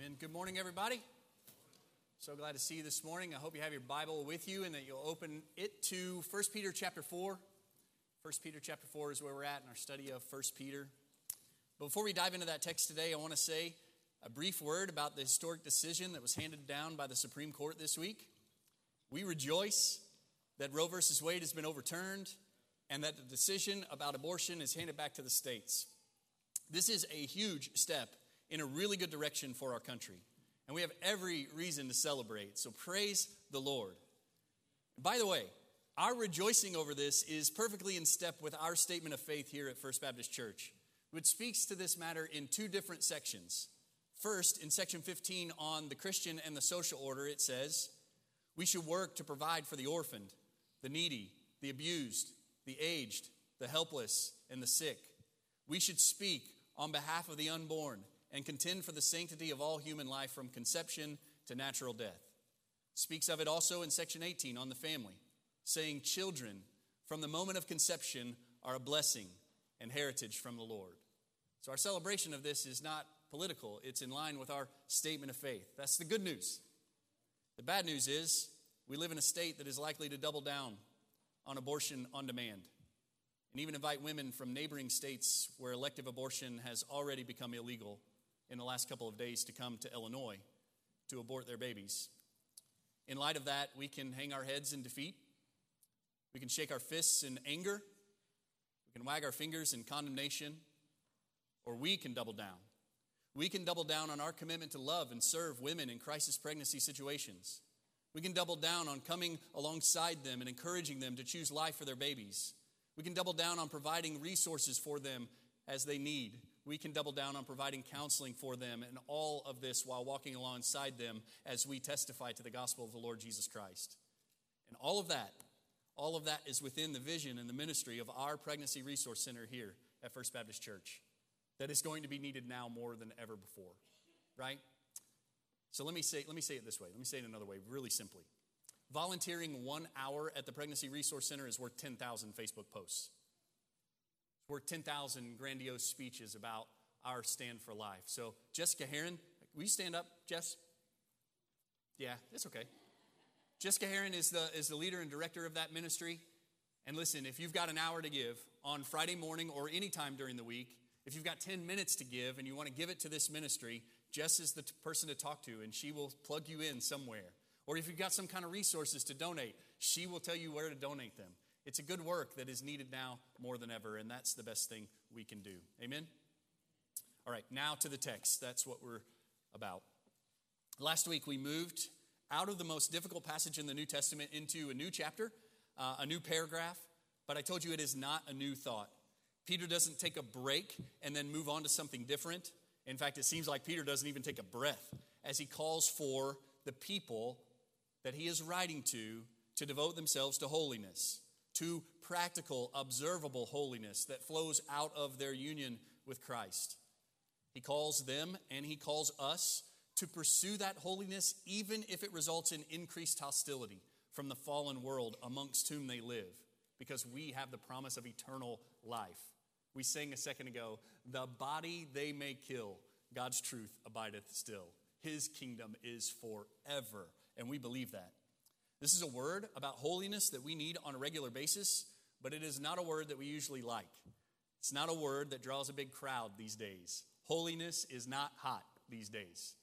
Amen. Good morning, everybody. So glad to see you this morning. I hope you have your Bible with you and that you'll open it to First Peter chapter 4. First Peter chapter 4 is where we're at in our study of First Peter. Before we dive into that text today, I want to say a brief word about the historic decision that was handed down by the Supreme Court this week. We rejoice that Roe versus Wade has been overturned and that the decision about abortion is handed back to the states. This is a huge step in a really good direction for our country, and we have every reason to celebrate, so praise the Lord. By the way, our rejoicing over this is perfectly in step with our statement of faith here at First Baptist Church, which speaks to this matter in two different sections. First, in section 15 on the Christian and the social order, it says, we should work to provide for the orphaned, the needy, the abused, the aged, the helpless, and the sick. We should speak on behalf of the unborn and contend for the sanctity of all human life from conception to natural death. Speaks of it also in section 18 on the family, saying children from the moment of conception are a blessing and heritage from the Lord. So our celebration of this is not political. It's in line with our statement of faith. That's the good news. The bad news is we live in a state that is likely to double down on abortion on demand and even invite women from neighboring states where elective abortion has already become illegal in the last couple of days to come to Illinois to abort their babies. In light of that, we can hang our heads in defeat. We can shake our fists in anger. We can wag our fingers in condemnation. Or we can double down. We can double down on our commitment to love and serve women in crisis pregnancy situations. We can double down on coming alongside them and encouraging them to choose life for their babies. We can double down on providing resources for them as they need. We can double down on providing counseling for them, and all of this while walking alongside them as we testify to the gospel of the Lord Jesus Christ. And all of that is within the vision and the ministry of our Pregnancy Resource Center here at First Baptist Church that is going to be needed now more than ever before, right? So let me say it this way. Let me say it another way, really simply. Volunteering 1 hour at the Pregnancy Resource Center is worth 10,000 Facebook posts. It's worth 10,000 grandiose speeches about our stand for life. So Jessica Heron, will you stand up, Jess? Yeah, that's okay. Jessica Heron is the leader and director of that ministry. And listen, if you've got an hour to give on Friday morning or any time during the week, if you've got 10 minutes to give and you want to give it to this ministry, Jess is the person to talk to, and she will plug you in somewhere. Or if you've got some kind of resources to donate, she will tell you where to donate them. It's a good work that is needed now more than ever, and that's the best thing we can do. Amen? All right, now to the text. That's what we're about. Last week we moved out of the most difficult passage in the New Testament into a new chapter, a new paragraph, but I told you it is not a new thought. Peter doesn't take a break and then move on to something different. In fact, it seems like Peter doesn't even take a breath as he calls for the people that he is writing to devote themselves to holiness, to practical, observable holiness that flows out of their union with Christ. He calls them and he calls us to pursue that holiness even if it results in increased hostility from the fallen world amongst whom they live, because we have the promise of eternal life. We sang a second ago, the body they may kill, God's truth abideth still. His kingdom is forever, and we believe that. This is a word about holiness that we need on a regular basis, but it is not a word that we usually like. It's not a word that draws a big crowd these days. Holiness is not hot these days,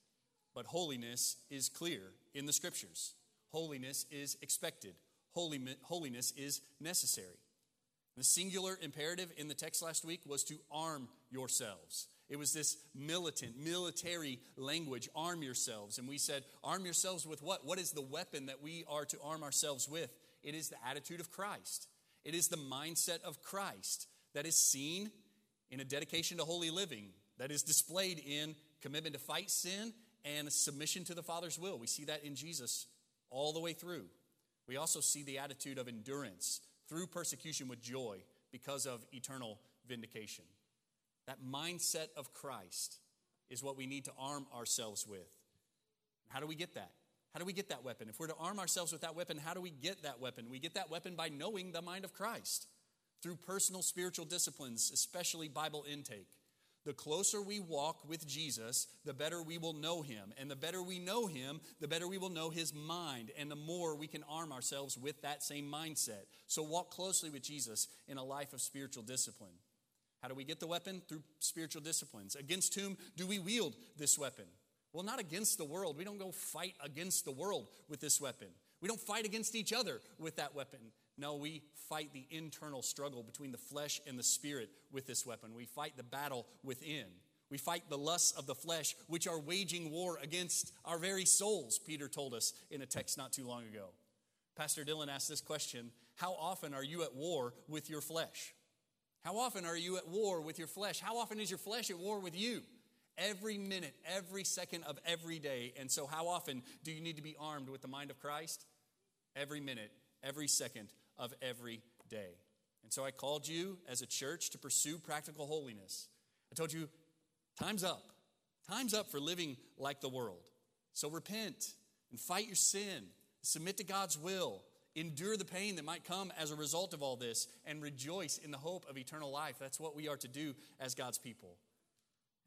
but holiness is clear in the Scriptures. Holiness is expected. Holiness is necessary. The singular imperative in the text last week was to arm yourselves. It was this militant, military language, arm yourselves. And we said, arm yourselves with what? What is the weapon that we are to arm ourselves with? It is the attitude of Christ. It is the mindset of Christ that is seen in a dedication to holy living, that is displayed in commitment to fight sin and submission to the Father's will. We see that in Jesus all the way through. We also see the attitude of endurance through persecution with joy because of eternal vindication. That mindset of Christ is what we need to arm ourselves with. How do we get that? How do we get that weapon? If we're to arm ourselves with that weapon, how do we get that weapon? We get that weapon by knowing the mind of Christ through personal spiritual disciplines, especially Bible intake, The closer we walk with Jesus, the better we will know him. And the better we know him, the better we will know his mind. And the more we can arm ourselves with that same mindset. So walk closely with Jesus in a life of spiritual discipline. How do we get the weapon? Through spiritual disciplines. Against whom do we wield this weapon? Well, not against the world. We don't go fight against the world with this weapon. We don't fight against each other with that weapon. No, we fight the internal struggle between the flesh and the spirit with this weapon. We fight the battle within. We fight the lusts of the flesh, which are waging war against our very souls, Peter told us in a text not too long ago. Pastor Dylan asked this question, how often are you at war with your flesh? How often are you at war with your flesh? How often is your flesh at war with you? Every minute, every second of every day. And so how often do you need to be armed with the mind of Christ? Every minute, every second of every day. And so I called you as a church to pursue practical holiness. I told you, time's up. Time's up for living like the world. So repent and fight your sin. Submit to God's will. Endure the pain that might come as a result of all this and rejoice in the hope of eternal life. That's what we are to do as God's people.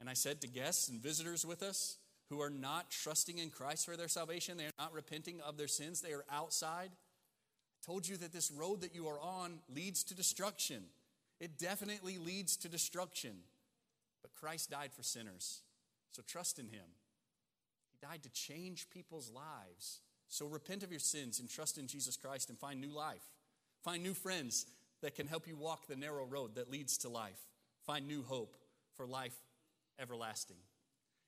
And I said to guests and visitors with us who are not trusting in Christ for their salvation, they are not repenting of their sins, they are outside. Told you that this road that you are on leads to destruction. It definitely leads to destruction. But Christ died for sinners, so trust in him. He died to change people's lives. So repent of your sins and trust in Jesus Christ and find new life. Find new friends that can help you walk the narrow road that leads to life. Find new hope for life everlasting.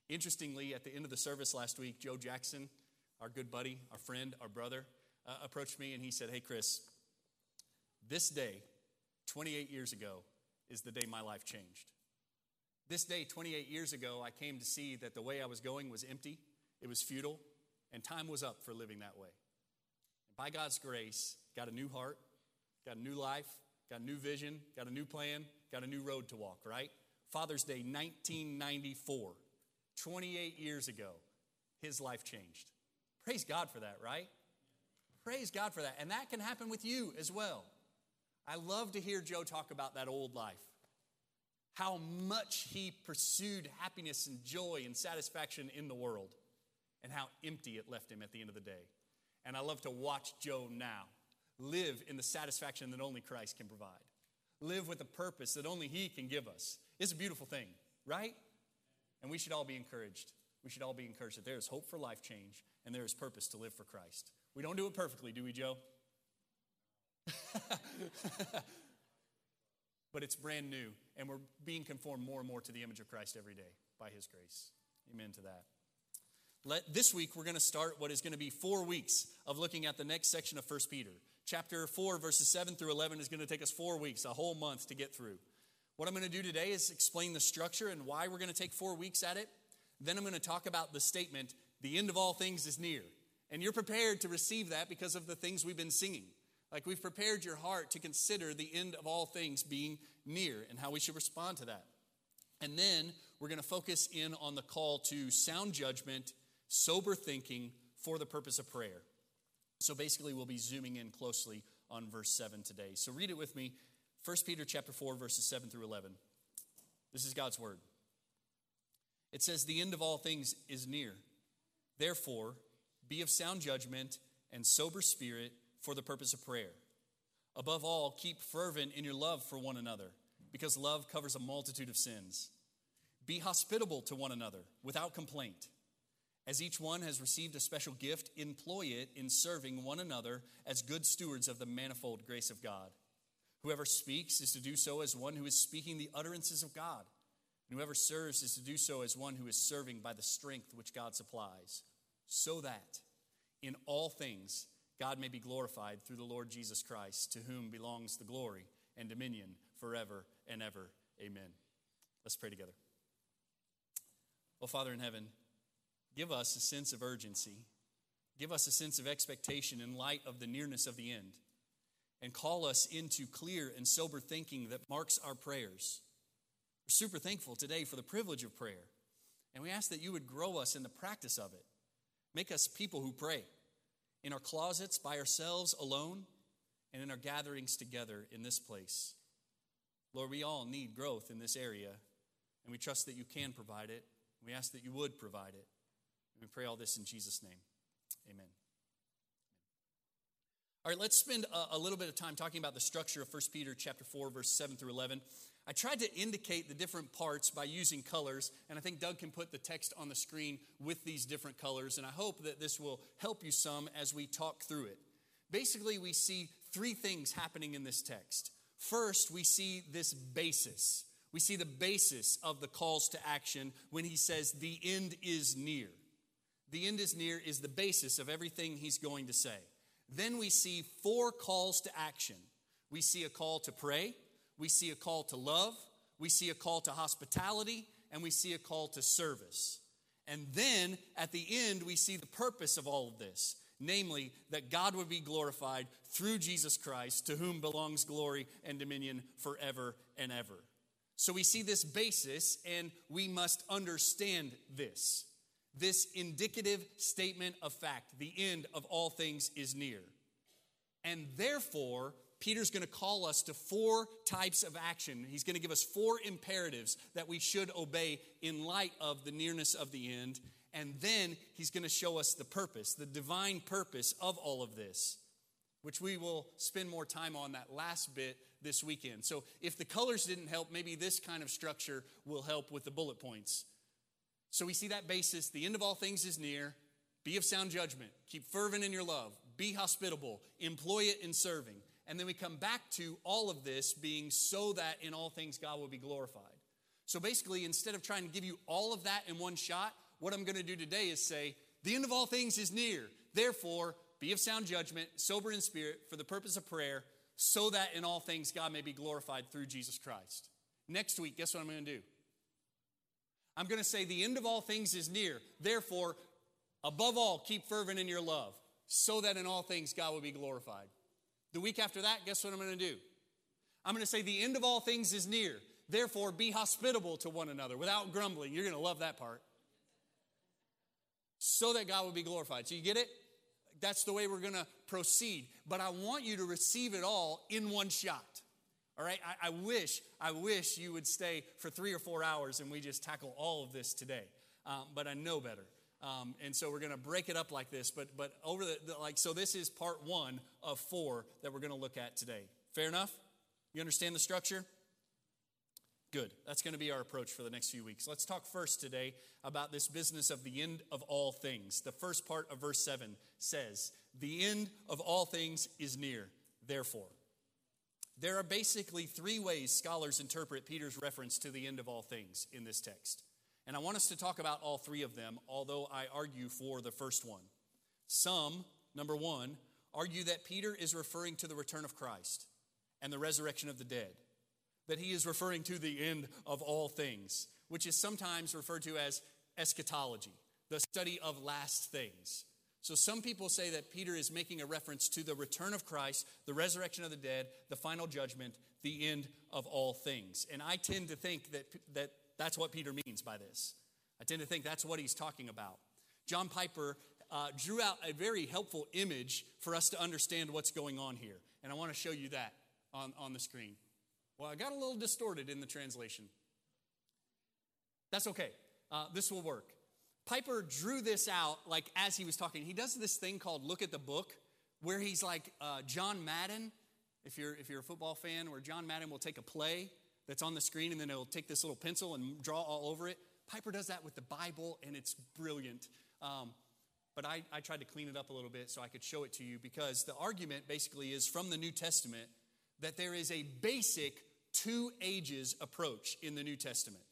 Interestingly, at the end of the service last week, Joe Jackson, our good buddy, our friend, our brother, approached me and he said, hey, Chris, this day, 28 years ago, is the day my life changed. This day, 28 years ago, I came to see that the way I was going was empty, it was futile, and time was up for living that way. And by God's grace, got a new heart, got a new life, got a new vision, got a new plan, got a new road to walk, right? Father's Day, 1994, 28 years ago, his life changed. Praise God for that, right? Praise God for that. And that can happen with you as well. I love to hear Joe talk about that old life. How much he pursued happiness and joy and satisfaction in the world. And how empty it left him at the end of the day. And I love to watch Joe now live in the satisfaction that only Christ can provide. Live with a purpose that only he can give us. It's a beautiful thing, right? And we should all be encouraged. We should all be encouraged that there is hope for life change and there is purpose to live for Christ. We don't do it perfectly, do we, Joe? But it's brand new, and we're being conformed more and more to the image of Christ every day by his grace. Amen to that. This week, we're going to start what is going to be 4 weeks of looking at the next section of 1 Peter. Chapter 4, verses 7 through 11 is going to take us 4 weeks, a whole month to get through. What I'm going to do today is explain the structure and why we're going to take 4 weeks at it. Then I'm going to talk about the statement, the end of all things is near. And you're prepared to receive that because of the things we've been singing. Like we've prepared your heart to consider the end of all things being near and how we should respond to that. And then we're going to focus in on the call to sound judgment, sober thinking for the purpose of prayer. So basically we'll be zooming in closely on verse 7 today. So read it with me. 1 Peter chapter 4 verses 7 through 11. This is God's word. It says, the end of all things is near. Therefore, be of sound judgment and sober spirit for the purpose of prayer. Above all, keep fervent in your love for one another, because love covers a multitude of sins. Be hospitable to one another without complaint. As each one has received a special gift, employ it in serving one another as good stewards of the manifold grace of God. Whoever speaks is to do so as one who is speaking the utterances of God, and whoever serves is to do so as one who is serving by the strength which God supplies. So that in all things God may be glorified through the Lord Jesus Christ, to whom belongs the glory and dominion forever and ever. Amen. Let's pray together. Oh, Father in heaven, give us a sense of urgency. Give us a sense of expectation in light of the nearness of the end. And call us into clear and sober thinking that marks our prayers. We're super thankful today for the privilege of prayer. And we ask that you would grow us in the practice of it. Make us people who pray in our closets by ourselves alone and in our gatherings together in this place. Lord, we all need growth in this area, and we trust that you can provide it. We ask that you would provide it. And we pray all this in Jesus' name. Amen. All right, let's spend a little bit of time talking about the structure of 1 Peter chapter 4, verse 7 through 11. I tried to indicate the different parts by using colors, and I think Doug can put the text on the screen with these different colors, and I hope that this will help you some as we talk through it. Basically, we see three things happening in this text. First, we see this basis. We see the basis of the calls to action when he says, the end is near. The end is near is the basis of everything he's going to say. Then we see four calls to action. We see a call to pray, we see a call to love, we see a call to hospitality, and we see a call to service. And then at the end, we see the purpose of all of this, namely that God would be glorified through Jesus Christ, to whom belongs glory and dominion forever and ever. So we see this basis, and we must understand this. This indicative statement of fact, the end of all things is near. And therefore, Peter's going to call us to four types of action. He's going to give us four imperatives that we should obey in light of the nearness of the end. And then he's going to show us the purpose, the divine purpose of all of this, which we will spend more time on that last bit this weekend. So if the colors didn't help, maybe this kind of structure will help with the bullet points. So we see that basis, the end of all things is near, be of sound judgment, keep fervent in your love, be hospitable, employ it in serving. And then we come back to all of this being so that in all things God will be glorified. So basically, instead of trying to give you all of that in one shot, what I'm going to do today is say, the end of all things is near. Therefore, be of sound judgment, sober in spirit, for the purpose of prayer, so that in all things God may be glorified through Jesus Christ. Next week, guess what I'm going to do? I'm going to say the end of all things is near. Therefore, above all, keep fervent in your love, so that in all things God will be glorified. The week after that, guess what I'm going to do? I'm going to say the end of all things is near. Therefore, be hospitable to one another without grumbling. You're going to love that part. So that God will be glorified. So you get it? That's the way we're going to proceed. But I want you to receive it all in one shot. All right, I wish you would stay for 3 or 4 hours and we just tackle all of this today. But I know better. And so we're going to break it up like this. But over so this is part one of four that we're going to look at today. Fair enough? You understand the structure? Good. That's going to be our approach for the next few weeks. Let's talk first today about this business of the end of all things. The first part of verse 7 says, the end of all things is near, therefore. There are basically three ways scholars interpret Peter's reference to the end of all things in this text. And I want us to talk about all three of them, although I argue for the first one. Some, number one, argue that Peter is referring to the return of Christ and the resurrection of the dead, that he is referring to the end of all things, which is sometimes referred to as eschatology, the study of last things. So some people say that Peter is making a reference to the return of Christ, the resurrection of the dead, the final judgment, the end of all things. And I tend to think that that's what Peter means by this. I tend to think that's what he's talking about. John Piper drew out a very helpful image for us to understand what's going on here. And I want to show you that on the screen. Well, I got a little distorted in the translation. That's okay. This will work. Piper drew this out like as he was talking. He does this thing called Look at the Book, where he's like John Madden, if you're a football fan, where John Madden will take a play that's on the screen and then he'll take this little pencil and draw all over it. Piper does that with the Bible and it's brilliant. But I tried to clean it up a little bit so I could show it to you, because the argument basically is from the New Testament that there is a basic two ages approach in the New Testament.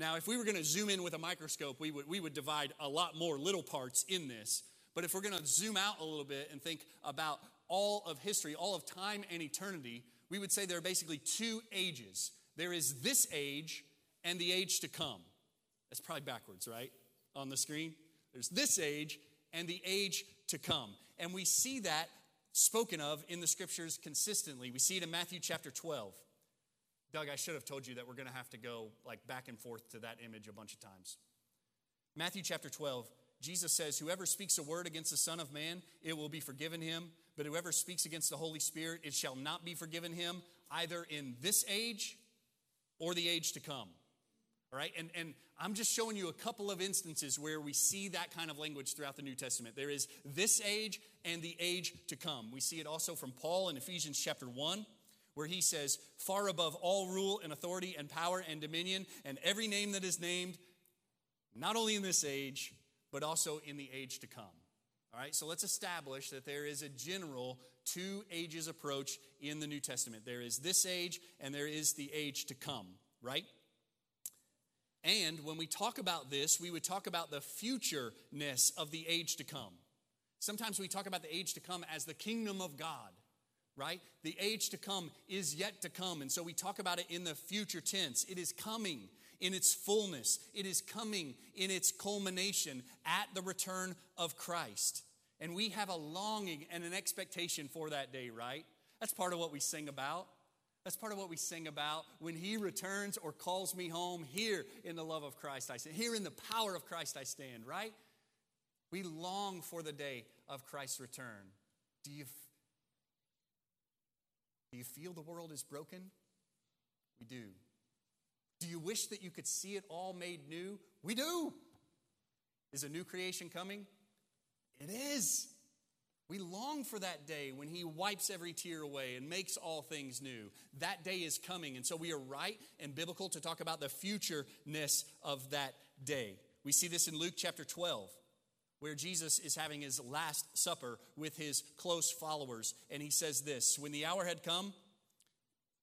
Now, if we were going to zoom in with a microscope, we would divide a lot more little parts in this. But if we're going to zoom out a little bit and think about all of history, all of time and eternity, we would say there are basically two ages. There is this age and the age to come. That's probably backwards, right? On the screen. There's this age and the age to come. And we see that spoken of in the scriptures consistently. We see it in Matthew chapter 12. Doug, I should have told you that we're going to have to go like back and forth to that image a bunch of times. Matthew chapter 12, Jesus says, whoever speaks a word against the Son of Man, it will be forgiven him. But whoever speaks against the Holy Spirit, it shall not be forgiven him, either in this age or the age to come. All right, and I'm just showing you a couple of instances where we see that kind of language throughout the New Testament. There is this age and the age to come. We see it also from Paul in Ephesians chapter 1, where he says, far above all rule and authority and power and dominion and every name that is named, not only in this age, but also in the age to come. All right, so let's establish that there is a general two ages approach in the New Testament. There is this age and there is the age to come, right? And when we talk about this, we would talk about the futureness of the age to come. Sometimes we talk about the age to come as the kingdom of God, right? The age to come is yet to come, and so we talk about it in the future tense. It is coming in its fullness. It is coming in its culmination at the return of Christ. And we have a longing and an expectation for that day, right? That's part of what we sing about. That's part of what we sing about. When he returns or calls me home, here in the love of Christ I stand. Here in the power of Christ I stand, right? We long for the day of Christ's return. Do you feel the world is broken? We do. Do you wish that you could see it all made new? We do. Is a new creation coming? It is. We long for that day when he wipes every tear away and makes all things new. That day is coming, and so we are right and biblical to talk about the futureness of that day. We see this in Luke chapter 12, where Jesus is having his last supper with his close followers, and he says this, when the hour had come,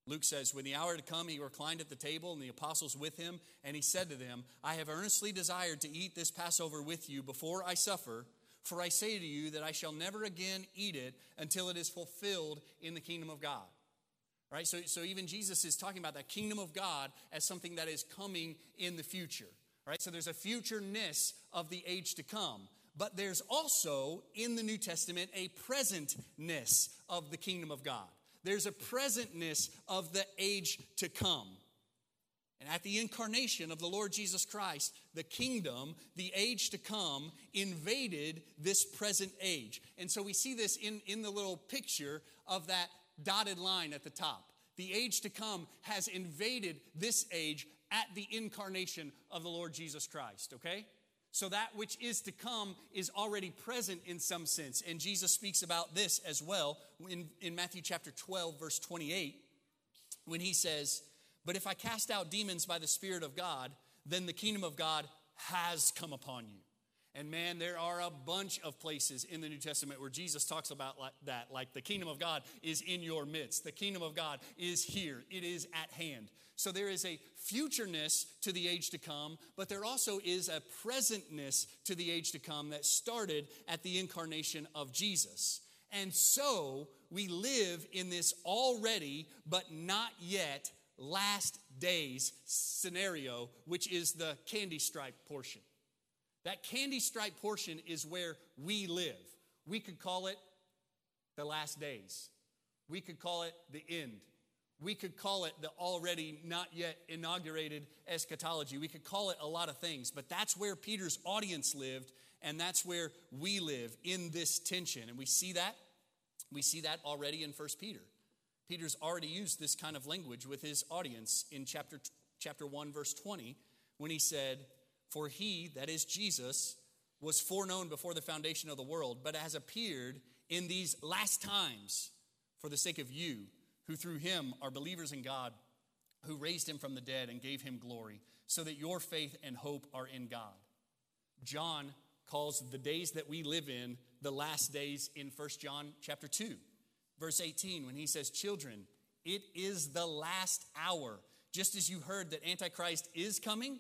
Luke says, when the hour had come, he reclined at the table and the apostles with him, and he said to them, I have earnestly desired to eat this Passover with you before I suffer, for I say to you that I shall never again eat it until it is fulfilled in the kingdom of God. All right? So even Jesus is talking about that kingdom of God as something that is coming in the future. All right? So there's a futureness of the age to come. But there's also, in the New Testament, a presentness of the kingdom of God. There's a presentness of the age to come. And at the incarnation of the Lord Jesus Christ, the kingdom, the age to come, invaded this present age. And so we see this in the little picture of that dotted line at the top. The age to come has invaded this age at the incarnation of the Lord Jesus Christ, okay? So that which is to come is already present in some sense. And Jesus speaks about this as well in Matthew chapter 12, verse 28, when he says, but if I cast out demons by the Spirit of God, then the kingdom of God has come upon you. And man, there are a bunch of places in the New Testament where Jesus talks about that, like the kingdom of God is in your midst. The kingdom of God is here. It is at hand. So there is a futureness to the age to come, but there also is a presentness to the age to come that started at the incarnation of Jesus. And so we live in this already but not yet last days scenario, which is the candy stripe portion. That candy stripe portion is where we live. We could call it the last days. We could call it the end. We could call it the already not yet inaugurated eschatology. We could call it a lot of things, but that's where Peter's audience lived, and that's where we live in this tension. And we see that already in 1 Peter. Peter's already used this kind of language with his audience in chapter 1, verse 20, when he said, for he, that is Jesus, was foreknown before the foundation of the world, but has appeared in these last times for the sake of you, who through him are believers in God, who raised him from the dead and gave him glory, so that your faith and hope are in God. John calls the days that we live in the last days in 1 John chapter 2, verse 18, when he says, children, it is the last hour. Just as you heard that Antichrist is coming,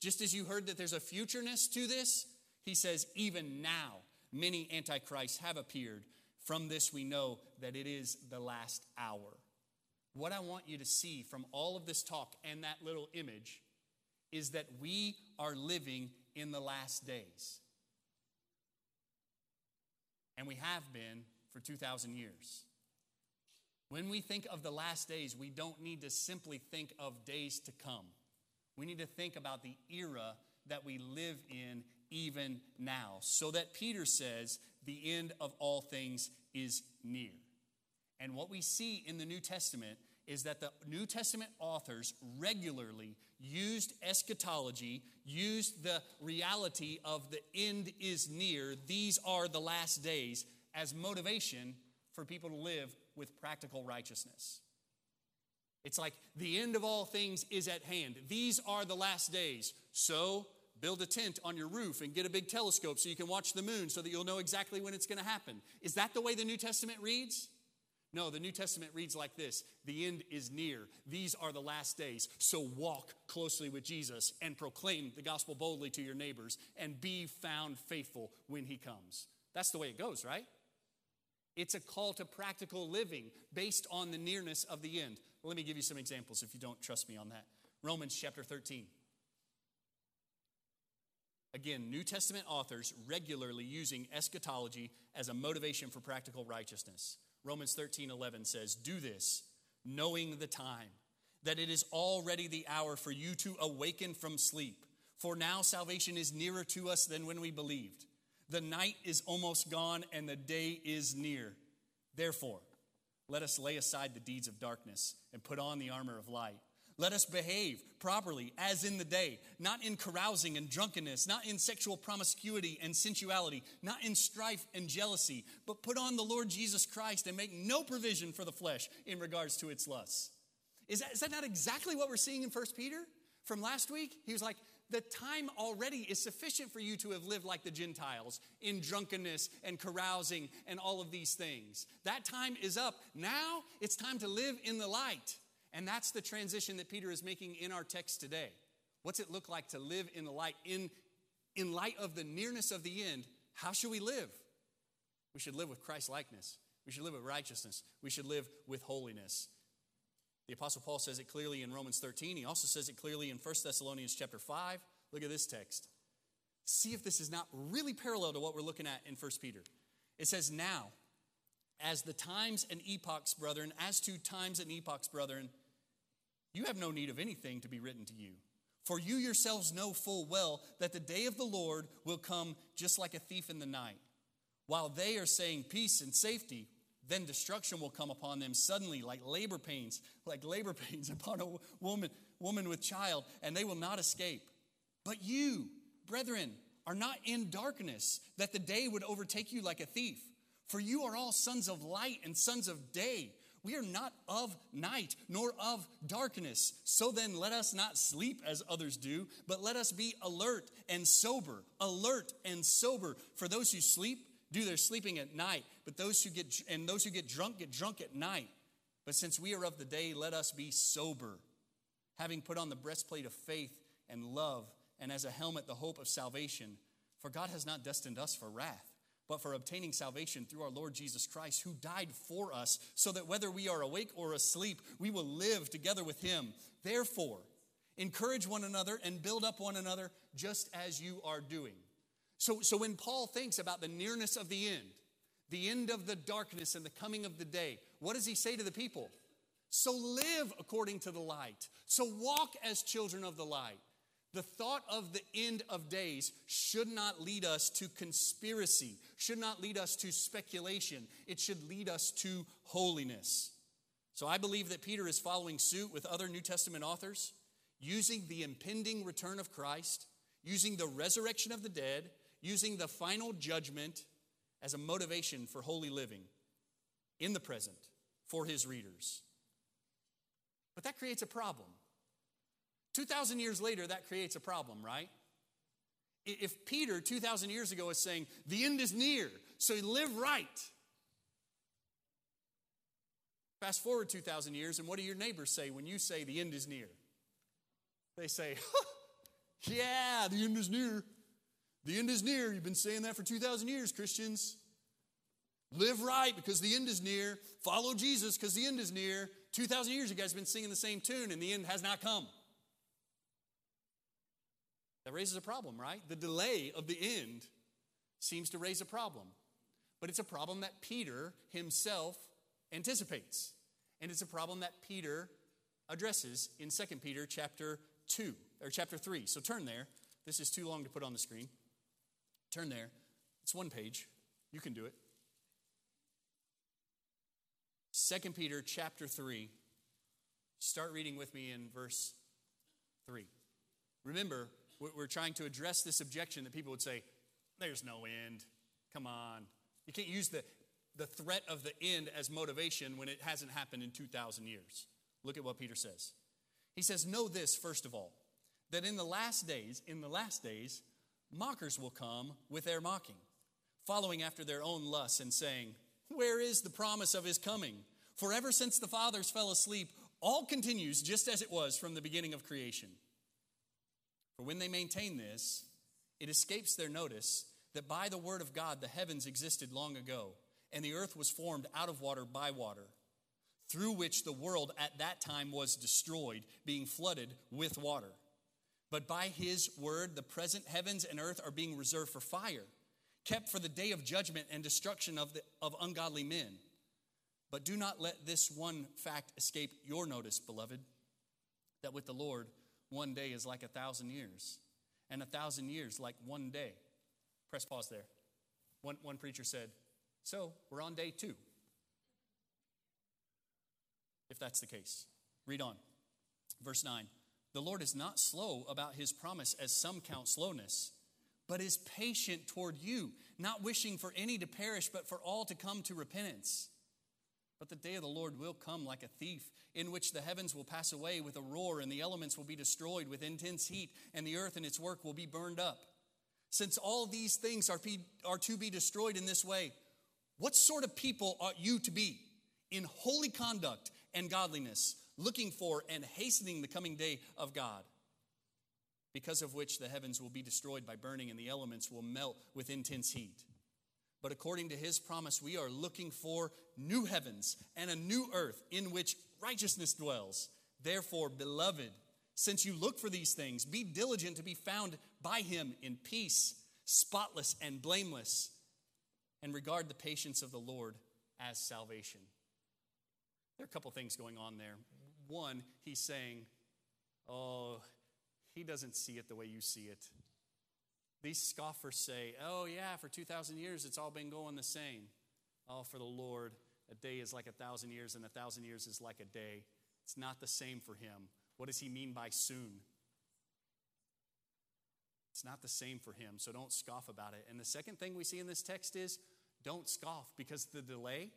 just as you heard that there's a futureness to this, he says, even now, many antichrists have appeared. From this we know that it is the last hour. What I want you to see from all of this talk and that little image is that we are living in the last days. And we have been for 2,000 years. When we think of the last days, we don't need to simply think of days to come. We need to think about the era that we live in even now, so that Peter says the end of all things is near. And what we see in the New Testament is that the New Testament authors regularly used eschatology, used the reality of the end is near, these are the last days, as motivation for people to live with practical righteousness. It's like the end of all things is at hand. These are the last days. So build a tent on your roof and get a big telescope so you can watch the moon so that you'll know exactly when it's going to happen. Is that the way the New Testament reads? No, the New Testament reads like this. The end is near. These are the last days. So walk closely with Jesus and proclaim the gospel boldly to your neighbors and be found faithful when he comes. That's the way it goes, right? It's a call to practical living based on the nearness of the end. Well, let me give you some examples if you don't trust me on that. Romans chapter 13. Again, New Testament authors regularly using eschatology as a motivation for practical righteousness. Romans 13:11 says, "Do this, knowing the time, that it is already the hour for you to awaken from sleep. For now salvation is nearer to us than when we believed. The night is almost gone and the day is near. Therefore, let us lay aside the deeds of darkness and put on the armor of light. Let us behave properly as in the day, not in carousing and drunkenness, not in sexual promiscuity and sensuality, not in strife and jealousy, but put on the Lord Jesus Christ and make no provision for the flesh in regards to its lusts." Is that not exactly what we're seeing in 1 Peter from last week? He was like, the time already is sufficient for you to have lived like the Gentiles in drunkenness and carousing and all of these things. That time is up. Now it's time to live in the light. And that's the transition that Peter is making in our text today. What's it look like to live in the light? In light of the nearness of the end, how should we live? We should live with Christ-likeness. We should live with righteousness. We should live with holiness. The Apostle Paul says it clearly in Romans 13. He also says it clearly in 1 Thessalonians chapter 5. Look at this text. See if this is not really parallel to what we're looking at in 1 Peter. It says, "Now, as the times and epochs, brethren, as to times and epochs, brethren, you have no need of anything to be written to you. For you yourselves know full well that the day of the Lord will come just like a thief in the night. While they are saying peace and safety, then destruction will come upon them suddenly like labor pains upon a woman with child, and they will not escape. But you, brethren, are not in darkness, that the day would overtake you like a thief. For you are all sons of light and sons of day. We are not of night nor of darkness. So then let us not sleep as others do, but let us be alert and sober. For those who sleep do their sleeping at night, but those who get drunk at night. But since we are of the day, let us be sober, having put on the breastplate of faith and love, and as a helmet the hope of salvation. For God has not destined us for wrath, but for obtaining salvation through our Lord Jesus Christ, who died for us, so that whether we are awake or asleep, we will live together with him. Therefore, encourage one another and build up one another, just as you are doing." So when Paul thinks about the nearness of the end of the darkness and the coming of the day, what does he say to the people? So live according to the light. So walk as children of the light. The thought of the end of days should not lead us to conspiracy, should not lead us to speculation. It should lead us to holiness. So I believe that Peter is following suit with other New Testament authors, using the impending return of Christ, using the resurrection of the dead, using the final judgment as a motivation for holy living in the present for his readers. But that creates a problem. 2,000 years later, that creates a problem, right? If Peter 2,000 years ago is saying, the end is near, so live right. Fast forward 2,000 years, and what do your neighbors say when you say the end is near? They say, yeah, the end is near. The end is near. You've been saying that for 2,000 years, Christians. Live right because the end is near. Follow Jesus because the end is near. 2,000 years, you guys have been singing the same tune, and the end has not come. That raises a problem, right? The delay of the end seems to raise a problem. But it's a problem that Peter himself anticipates. And it's a problem that Peter addresses in 2 Peter chapter 2, or chapter 3. So turn there. This is too long to put on the screen. Turn there. It's one page. You can do it. 2 Peter chapter 3, Start reading with me in verse 3. Remember, we're trying to address this objection that people would say, there's no end. Come on. You can't use the threat of the end as motivation when it hasn't happened in 2,000 years. Look at what Peter says. He says, know this, first of all, that in the last days, mockers will come with their mocking, following after their own lusts and saying, where is the promise of his coming? For ever since the fathers fell asleep, all continues just as it was from the beginning of creation. For when they maintain this, it escapes their notice that by the word of God the heavens existed long ago, and the earth was formed out of water by water, through which the world at that time was destroyed, being flooded with water. But by his word, the present heavens and earth are being reserved for fire, kept for the day of judgment and destruction of ungodly men. But do not let this one fact escape your notice, beloved, that with the Lord, one day is like 1,000 years, and 1,000 years like one day. Press pause there. One preacher said, so we're on day 2. If that's the case, read on. Verse 9, the Lord is not slow about his promise as some count slowness, but is patient toward you, not wishing for any to perish, but for all to come to repentance. But the day of the Lord will come like a thief, in which the heavens will pass away with a roar, and the elements will be destroyed with intense heat, and the earth and its work will be burned up. Since all these things are to be destroyed in this way, what sort of people ought you to be? In holy conduct and godliness, looking for and hastening the coming day of God, because of which the heavens will be destroyed by burning, and the elements will melt with intense heat. But according to his promise, we are looking for new heavens and a new earth in which righteousness dwells. Therefore, beloved, since you look for these things, be diligent to be found by him in peace, spotless and blameless, and regard the patience of the Lord as salvation. There are a couple things going on there. One, he's saying, oh, he doesn't see it the way you see it. These scoffers say, oh yeah, for 2,000 years it's all been going the same. Oh, for the Lord, a day is like 1,000 years, and 1,000 years is like a day. It's not the same for him. What does he mean by soon? It's not the same for him, so don't scoff about it. And the second thing we see in this text is, don't scoff, because the delay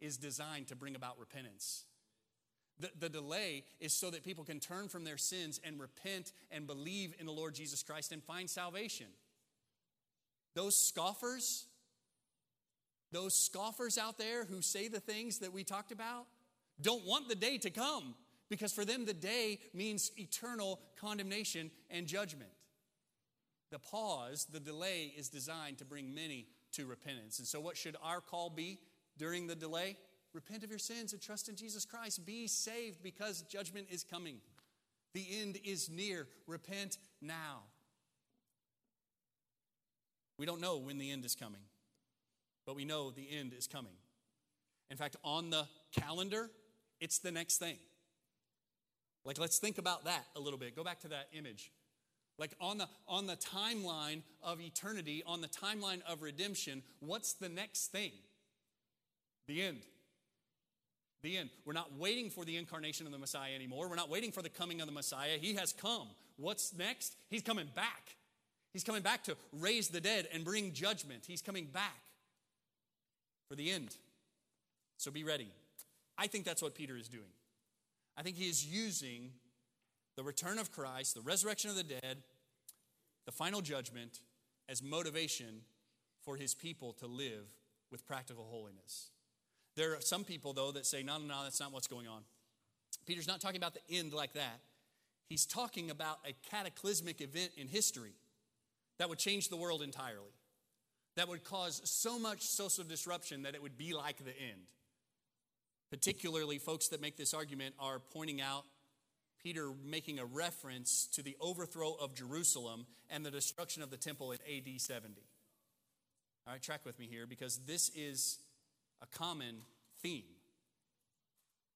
is designed to bring about repentance. The delay is so that people can turn from their sins and repent and believe in the Lord Jesus Christ and find salvation. Those scoffers out there who say the things that we talked about don't want the day to come, because for them the day means eternal condemnation and judgment. The pause, the delay, is designed to bring many to repentance. And so what should our call be during the delay? Repent of your sins and trust in Jesus Christ. Be saved, because judgment is coming. The end is near. Repent now. We don't know when the end is coming, but we know the end is coming. In fact, on the calendar, it's the next thing. Like, let's think about that a little bit. Go back to that image. Like, on the timeline of eternity, on the timeline of redemption, what's the next thing? The end. The end. We're not waiting for the incarnation of the Messiah anymore. We're not waiting for the coming of the Messiah. He has come. What's next? He's coming back. He's coming back to raise the dead and bring judgment. He's coming back for the end. So be ready. I think that's what Peter is doing. I think he is using the return of Christ, the resurrection of the dead, the final judgment, as motivation for his people to live with practical holiness. There are some people, though, that say, no, that's not what's going on. Peter's not talking about the end like that. He's talking about a cataclysmic event in history that would change the world entirely, that would cause so much social disruption that it would be like the end. Particularly, folks that make this argument are pointing out Peter making a reference to the overthrow of Jerusalem and the destruction of the temple in AD 70. All right, track with me here, because this is a common theme.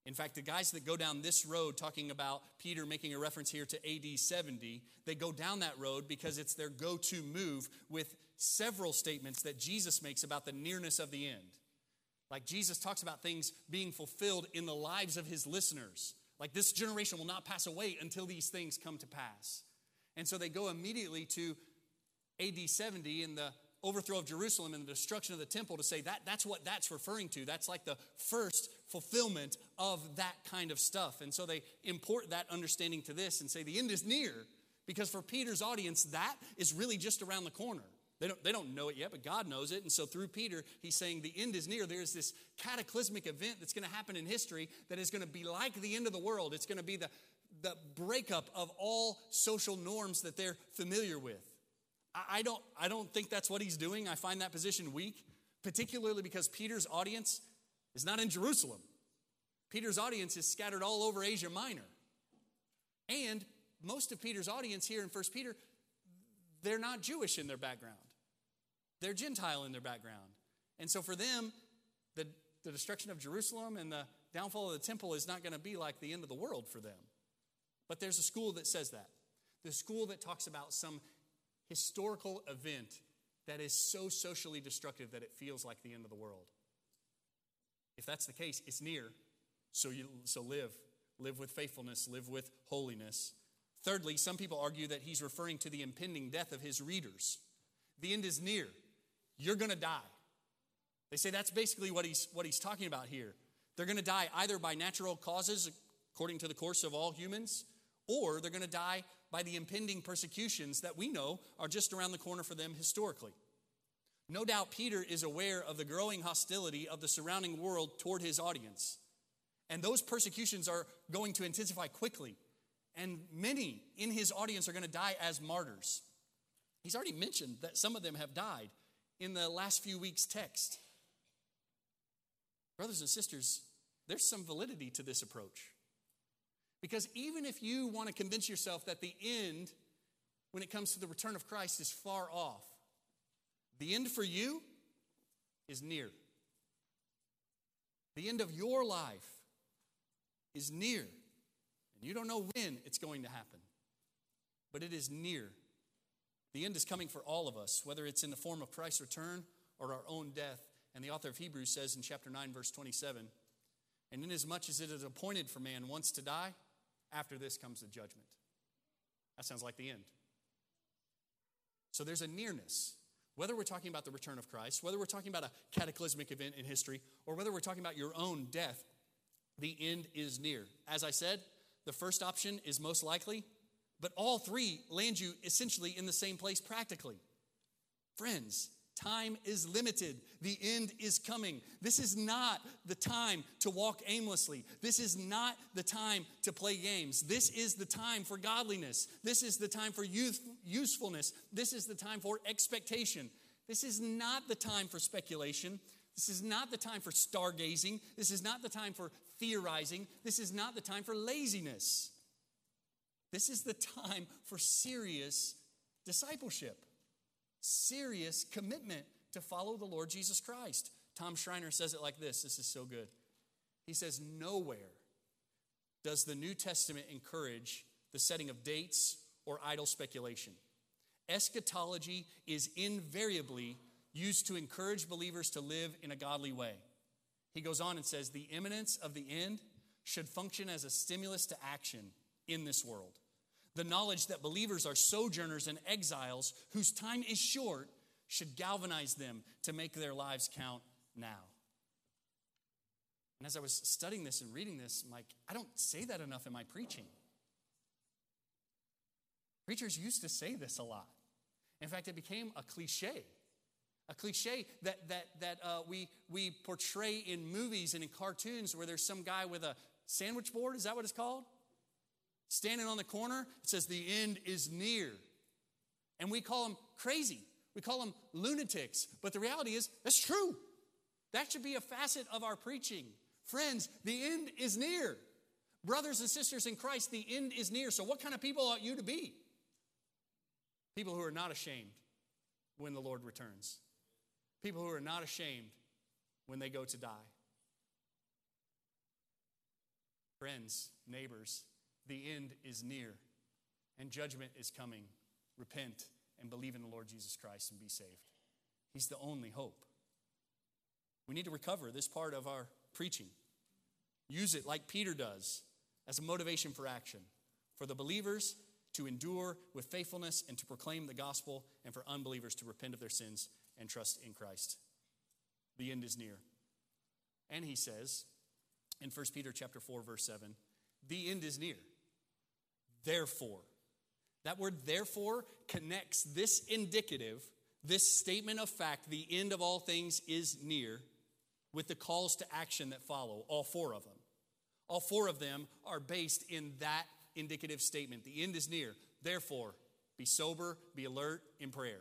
In fact, the guys that go down this road talking about Peter making a reference here to AD 70, they go down that road because it's their go-to move with several statements that Jesus makes about the nearness of the end. Like, Jesus talks about things being fulfilled in the lives of his listeners, Like, this generation will not pass away until these things come to pass. And so they go immediately to AD 70 and the overthrow of Jerusalem and the destruction of the temple to say that's what that's referring to. That's like the first fulfillment of that kind of stuff. And so they import that understanding to this and say the end is near, because for Peter's audience, that is really just around the corner. They don't know it yet, but God knows it. And so through Peter, he's saying the end is near. There's this cataclysmic event that's going to happen in history that is going to be like the end of the world. It's going to be the breakup of all social norms that they're familiar with. I don't think that's what he's doing. I find that position weak, particularly because Peter's audience is not in Jerusalem. Peter's audience is scattered all over Asia Minor. And most of Peter's audience here in 1 Peter, they're not Jewish in their background. They're Gentile in their background. And so for them, the destruction of Jerusalem and the downfall of the temple is not going to be like the end of the world for them. But there's a school that says that. The school that talks about some historical event that is so socially destructive that it feels like the end of the world. If that's the case, it's near. So live. Live with faithfulness. Live with holiness. Thirdly, some people argue that he's referring to the impending death of his readers. The end is near. You're going to die. They say that's basically what he's talking about here. They're going to die either by natural causes, according to the course of all humans, or they're going to die by the impending persecutions that we know are just around the corner for them historically. No doubt Peter is aware of the growing hostility of the surrounding world toward his audience. And those persecutions are going to intensify quickly. And many in his audience are going to die as martyrs. He's already mentioned that some of them have died in the last few weeks' text. Brothers and sisters, there's some validity to this approach. Because even if you want to convince yourself that the end, when it comes to the return of Christ, is far off, the end for you is near. The end of your life is near. You don't know when it's going to happen, but it is near. The end is coming for all of us, whether it's in the form of Christ's return or our own death. And the author of Hebrews says in chapter 9, verse 27, "And inasmuch as it is appointed for man once to die, after this comes the judgment." That sounds like the end. So there's a nearness. Whether we're talking about the return of Christ, whether we're talking about a cataclysmic event in history, or whether we're talking about your own death, the end is near. As I said, the first option is most likely, but all three land you essentially in the same place practically. Friends, time is limited. The end is coming. This is not the time to walk aimlessly. This is not the time to play games. This is the time for godliness. This is the time for usefulness. This is the time for expectation. This is not the time for speculation. This is not the time for stargazing. This is not the time for theorizing. This is not the time for laziness. This is the time for serious discipleship, serious commitment to follow the Lord Jesus Christ. Tom Schreiner says it like this. This is so good. He says, "Nowhere does the New Testament encourage the setting of dates or idle speculation. Eschatology is invariably used to encourage believers to live in a godly way." He goes on and says, "The imminence of the end should function as a stimulus to action in this world. The knowledge that believers are sojourners and exiles whose time is short should galvanize them to make their lives count now." And as I was studying this and reading this, I'm like, I don't say that enough in my preaching. Preachers used to say this a lot. In fact, it became a cliche. A cliche that we portray in movies and in cartoons where there's some guy with a sandwich board, is that what it's called? Standing on the corner, it says the end is near. And we call them crazy. We call them lunatics. But the reality is, that's true. That should be a facet of our preaching. Friends, the end is near. Brothers and sisters in Christ, the end is near. So what kind of people ought you to be? People who are not ashamed when the Lord returns. People who are not ashamed when they go to die. Friends, neighbors, the end is near and judgment is coming. Repent and believe in the Lord Jesus Christ and be saved. He's the only hope. We need to recover this part of our preaching. Use it like Peter does. as a motivation for action, for the believers to endure with faithfulness and to proclaim the gospel, and for unbelievers to repent of their sins and trust in Christ. The end is near. And he says in 1 Peter chapter 4, verse 7, the end is near. Therefore. That word therefore connects this indicative, this statement of fact, the end of all things is near, with the calls to action that follow, all four of them. All four of them are based in that indicative statement. The end is near. Therefore, be sober, be alert in prayer.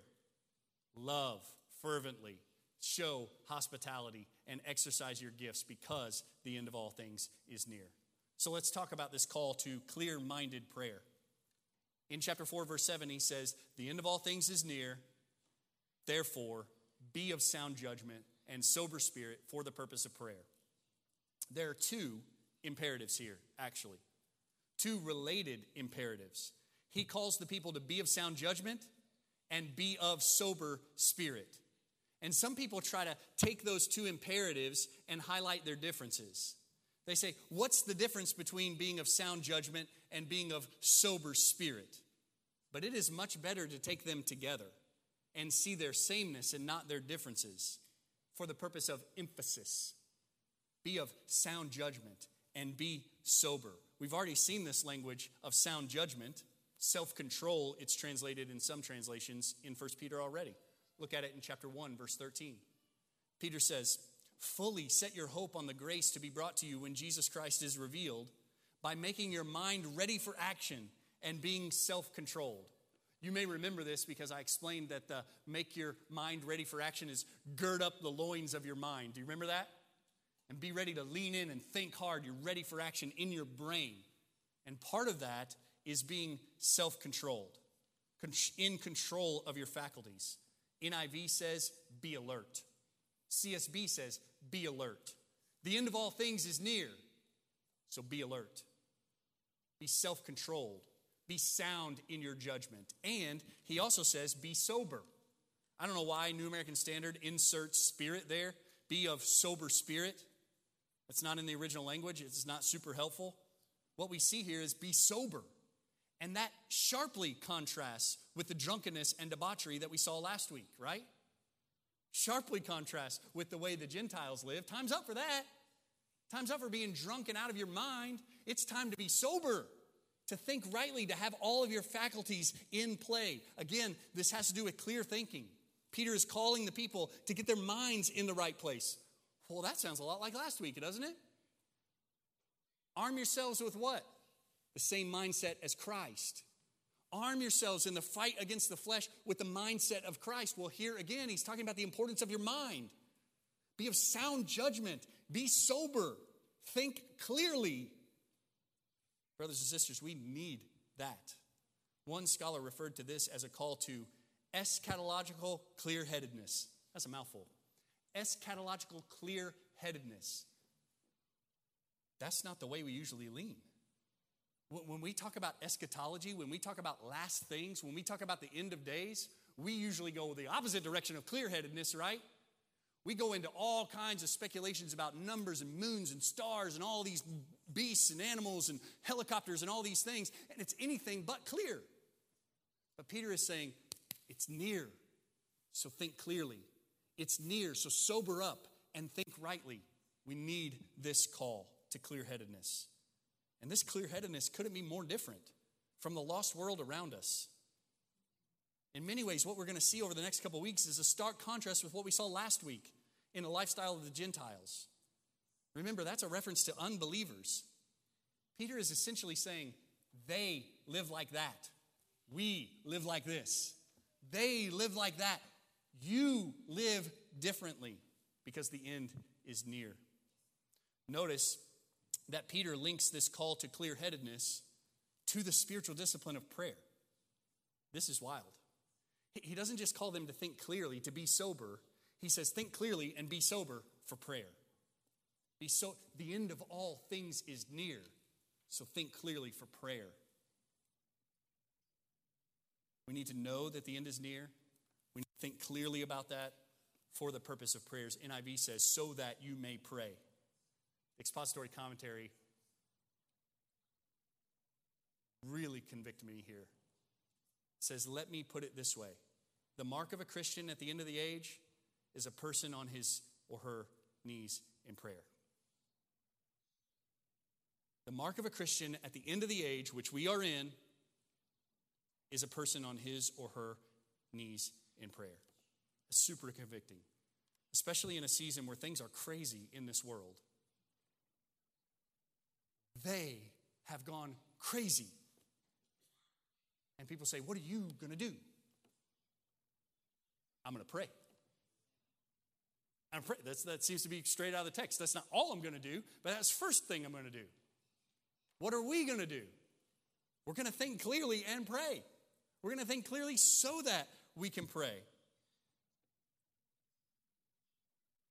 Love fervently, show hospitality, and exercise your gifts, because the end of all things is near. So let's talk about this call to clear-minded prayer. In chapter 4, verse 7, he says, the end of all things is near. Therefore, be of sound judgment and sober spirit for the purpose of prayer. There are two imperatives here, actually. Two related imperatives. He calls the people to be of sound judgment and be of sober spirit. And some people try to take those two imperatives and highlight their differences. They say, what's the difference between being of sound judgment and being of sober spirit? But it is much better to take them together and see their sameness and not their differences, for the purpose of emphasis. Be of sound judgment and be sober. We've already seen this language of sound judgment, self-control, it's translated in some translations in 1 Peter already. Look at it in chapter 1, verse 13. Peter says, fully set your hope on the grace to be brought to you when Jesus Christ is revealed, by making your mind ready for action and being self-controlled. You may remember this because I explained that the make your mind ready for action is gird up the loins of your mind. Do you remember that? And be ready to lean in and think hard. You're ready for action in your brain. And part of that is being self-controlled, in control of your faculties. NIV says, be alert. CSB says, be alert. The end of all things is near, so be alert. Be self-controlled. Be sound in your judgment. And he also says, be sober. I don't know why New American Standard inserts spirit there. Be of sober spirit. That's not in the original language. It's not super helpful. What we see here is be sober. And that sharply contrasts with the drunkenness and debauchery that we saw last week, right? Sharply contrasts with the way the Gentiles live. Time's up for that. Time's up for being drunk and out of your mind. It's time to be sober, to think rightly, to have all of your faculties in play. Again, this has to do with clear thinking. Peter is calling the people to get their minds in the right place. Well, that sounds a lot like last week, doesn't it? Arm yourselves with what? The same mindset as Christ. Arm yourselves in the fight against the flesh with the mindset of Christ. Well, here again, he's talking about the importance of your mind. Be of sound judgment. Be sober. Think clearly. Brothers and sisters, we need that. One scholar referred to this as a call to eschatological clear-headedness. That's a mouthful. Eschatological clear-headedness. That's not the way we usually lean. When we talk about eschatology, when we talk about last things, when we talk about the end of days, we usually go the opposite direction of clear-headedness, right? We go into all kinds of speculations about numbers and moons and stars and all these beasts and animals and helicopters and all these things, and it's anything but clear. But Peter is saying, it's near, so think clearly. It's near, so sober up and think rightly. We need this call to clear-headedness. And this clear-headedness couldn't be more different from the lost world around us. In many ways, what we're going to see over the next couple weeks is a stark contrast with what we saw last week in the lifestyle of the Gentiles. Remember, that's a reference to unbelievers. Peter is essentially saying, they live like that. We live like this. They live like that. You live differently, because the end is near. Notice that Peter links this call to clear-headedness to the spiritual discipline of prayer. This is wild. He doesn't just call them to think clearly, to be sober. He says, think clearly and be sober for prayer. The end of all things is near, so think clearly for prayer. We need to know that the end is near. We need to think clearly about that for the purpose of prayers. NIV says, so that you may pray. Expository commentary really convict me here. It says, let me put it this way. The mark of a Christian at the end of the age is a person on his or her knees in prayer. The mark of a Christian at the end of the age, which we are in, is a person on his or her knees in prayer. It's super convicting, especially in a season where things are crazy in this world. They have gone crazy. And people say, what are you going to do? I'm going to pray. I'm praying. That seems to be straight out of the text. That's not all I'm going to do, but that's the first thing I'm going to do. What are we going to do? We're going to think clearly and pray. We're going to think clearly so that we can pray.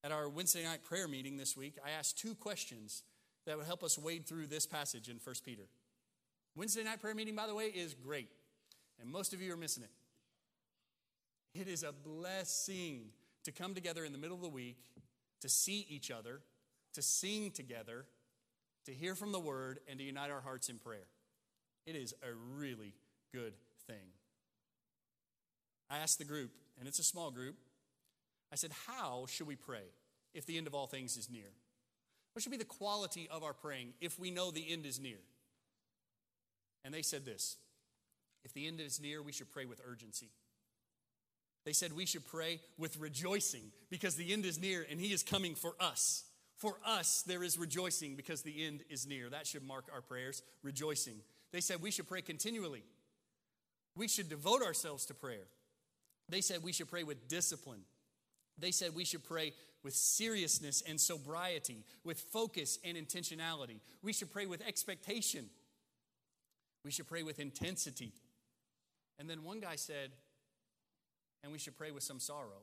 At our Wednesday night prayer meeting this week, I asked two questions that would help us wade through this passage in 1 Peter. Wednesday night prayer meeting, by the way, is great. And most of you are missing it. It is a blessing to come together in the middle of the week, to see each other, to sing together, to hear from the word, and to unite our hearts in prayer. It is a really good thing. I asked the group, and it's a small group, I said, how should we pray if the end of all things is near? What should be the quality of our praying if we know the end is near? And they said this, if the end is near, we should pray with urgency. They said we should pray with rejoicing because the end is near and he is coming for us. For us, there is rejoicing because the end is near. That should mark our prayers, rejoicing. They said we should pray continually. We should devote ourselves to prayer. They said we should pray with discipline. They said we should pray with seriousness and sobriety, with focus and intentionality. We should pray with expectation. We should pray with intensity. And then one guy said, and we should pray with some sorrow.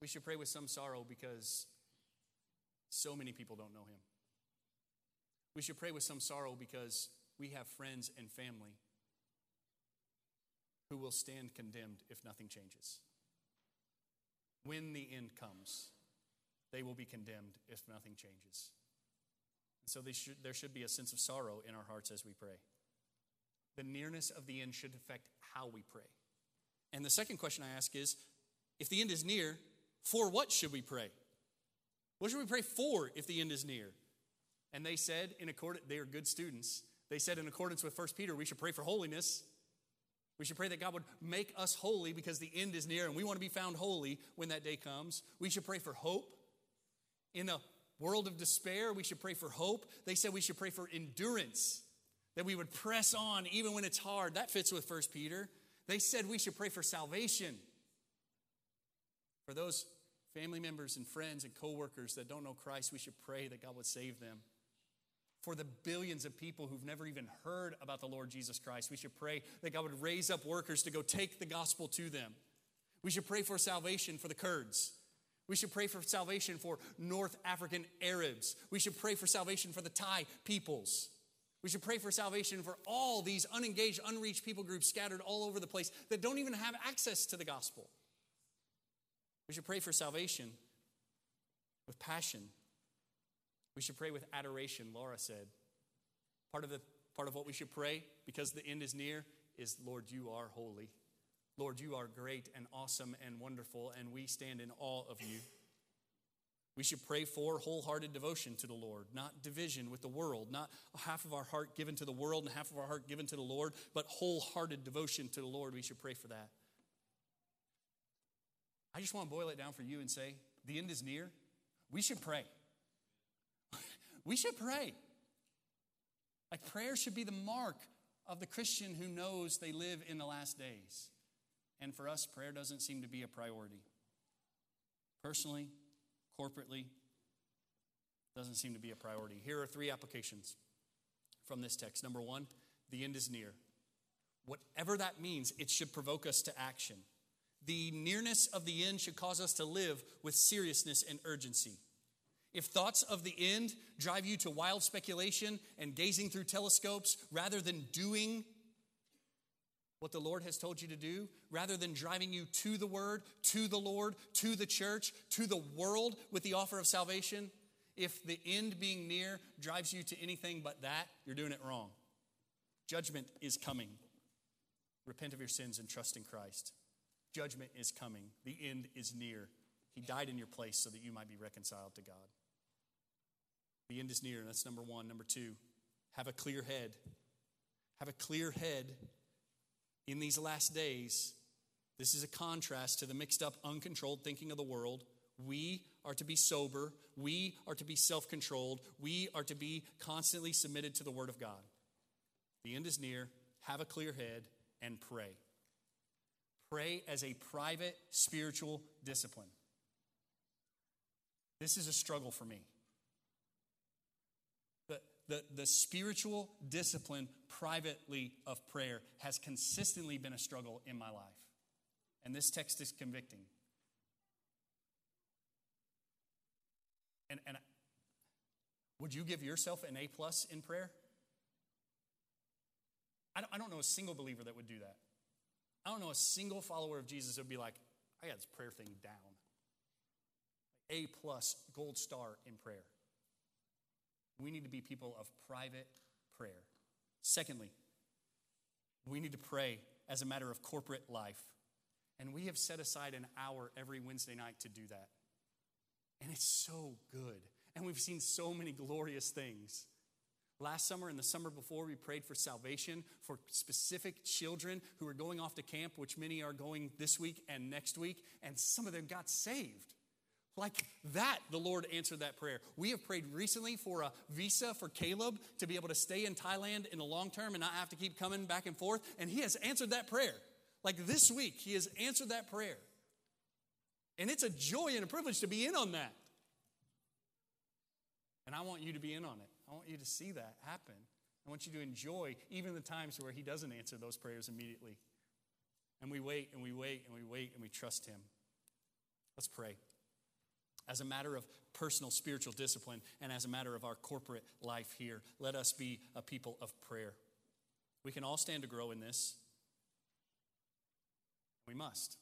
We should pray with some sorrow because so many people don't know him. We should pray with some sorrow because we have friends and family who will stand condemned if nothing changes. When the end comes, they will be condemned if nothing changes. So there should be a sense of sorrow in our hearts as we pray. The nearness of the end should affect how we pray. And the second question I ask is, if the end is near, for what should we pray? What should we pray for if the end is near? And they said, they are good students. They said in accordance with 1 Peter, we should pray for holiness. We should pray that God would make us holy because the end is near and we want to be found holy when that day comes. We should pray for hope. In a world of despair, we should pray for hope. They said we should pray for endurance, that we would press on even when it's hard. That fits with 1 Peter. They said we should pray for salvation. For those family members and friends and co-workers that don't know Christ, we should pray that God would save them. For the billions of people who've never even heard about the Lord Jesus Christ, we should pray that God would raise up workers to go take the gospel to them. We should pray for salvation for the Kurds. We should pray for salvation for North African Arabs. We should pray for salvation for the Thai peoples. We should pray for salvation for all these unengaged, unreached people groups scattered all over the place that don't even have access to the gospel. We should pray for salvation with passion. We should pray with adoration, Laura said. Part of what we should pray, because the end is near, is, Lord, you are holy. Lord, you are great and awesome and wonderful, and we stand in awe of you. We should pray for wholehearted devotion to the Lord, not division with the world, not half of our heart given to the world and half of our heart given to the Lord, but wholehearted devotion to the Lord. We should pray for that. I just want to boil it down for you and say, the end is near. We should pray. We should pray. Like prayer should be the mark of the Christian who knows they live in the last days. And for us, prayer doesn't seem to be a priority. Personally, corporately, doesn't seem to be a priority. Here are three applications from this text. Number one, the end is near. Whatever that means, it should provoke us to action. The nearness of the end should cause us to live with seriousness and urgency. If thoughts of the end drive you to wild speculation and gazing through telescopes rather than doing what the Lord has told you to do, rather than driving you to the Word, to the Lord, to the church, to the world with the offer of salvation, if the end being near drives you to anything but that, you're doing it wrong. Judgment is coming. Repent of your sins and trust in Christ. Judgment is coming. The end is near. He died in your place so that you might be reconciled to God. The end is near. That's number one. Number two, have a clear head. Have a clear head in these last days. This is a contrast to the mixed up, uncontrolled thinking of the world. We are to be sober. We are to be self-controlled. We are to be constantly submitted to the Word of God. The end is near. Have a clear head and pray. Pray as a private spiritual discipline. This is a struggle for me. The spiritual discipline privately of prayer has consistently been a struggle in my life. And this text is convicting. And would you give yourself an A+ in prayer? I don't know a single believer that would do that. I don't know a single follower of Jesus that would be like, I got this prayer thing down. A+, gold star in prayer. We need to be people of private prayer. Secondly, we need to pray as a matter of corporate life. And we have set aside an hour every Wednesday night to do that. And it's so good. And we've seen so many glorious things. Last summer and the summer before, we prayed for salvation for specific children who are going off to camp, which many are going this week and next week, and some of them got saved. Like that, the Lord answered that prayer. We have prayed recently for a visa for Caleb to be able to stay in Thailand in the long term and not have to keep coming back and forth, and he has answered that prayer. Like this week, he has answered that prayer. And it's a joy and a privilege to be in on that. And I want you to be in on it. I want you to see that happen. I want you to enjoy even the times where he doesn't answer those prayers immediately. And we wait, and we wait, and we wait, and we trust him. Let's pray. As a matter of personal spiritual discipline and as a matter of our corporate life here, let us be a people of prayer. We can all stand to grow in this. We must.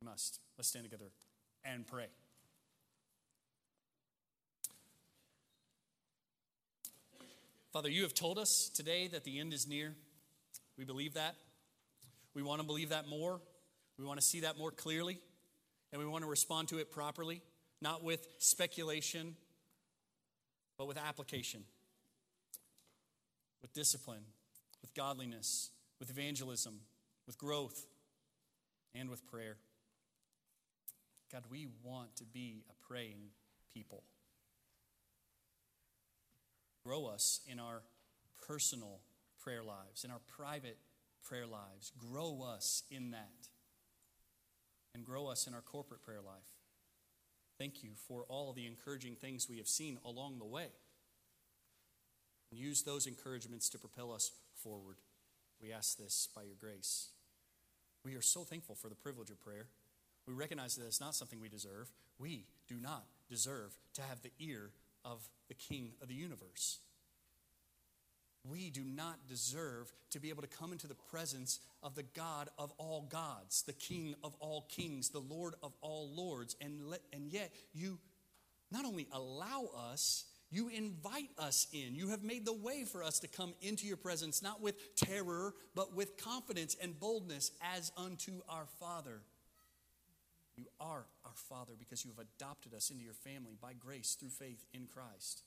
We must. Let's stand together and pray. Father, you have told us today that the end is near. We believe that. We want to believe that more. We want to see that more clearly. And we want to respond to it properly, not with speculation, but with application, with discipline, with godliness, with evangelism, with growth, and with prayer. God, we want to be a praying people. Grow us in our personal prayer lives, in our private prayer lives. Grow us in that. And grow us in our corporate prayer life. Thank you for all the encouraging things we have seen along the way. And use those encouragements to propel us forward. We ask this by your grace. We are so thankful for the privilege of prayer. We recognize that it's not something we deserve. We do not deserve to have the ear of the King of the universe. We do not deserve to be able to come into the presence of the God of all gods, the King of all kings, the Lord of all lords. And yet you not only allow us, you invite us in. You have made the way for us to come into your presence, not with terror, but with confidence and boldness as unto our Father. You are our Father because you have adopted us into your family by grace through faith in Christ.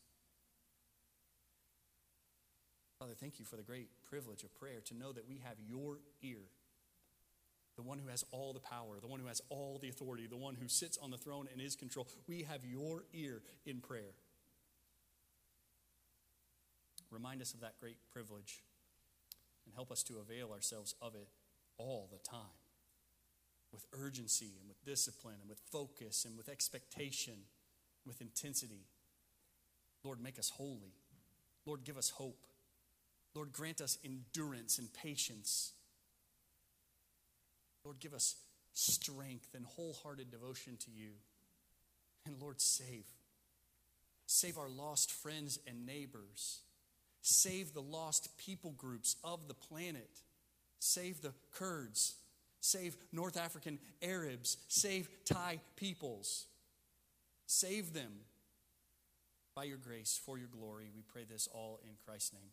Father, thank you for the great privilege of prayer to know that we have your ear, the one who has all the power, the one who has all the authority, the one who sits on the throne and is in control. We have your ear in prayer. Remind us of that great privilege and help us to avail ourselves of it all the time with urgency and with discipline and with focus and with expectation, with intensity. Lord, make us holy. Lord, give us hope. Lord, grant us endurance and patience. Lord, give us strength and wholehearted devotion to you. And Lord, save. Save our lost friends and neighbors. Save the lost people groups of the planet. Save the Kurds. Save North African Arabs. Save Thai peoples. Save them by your grace, for your glory. We pray this all in Christ's name.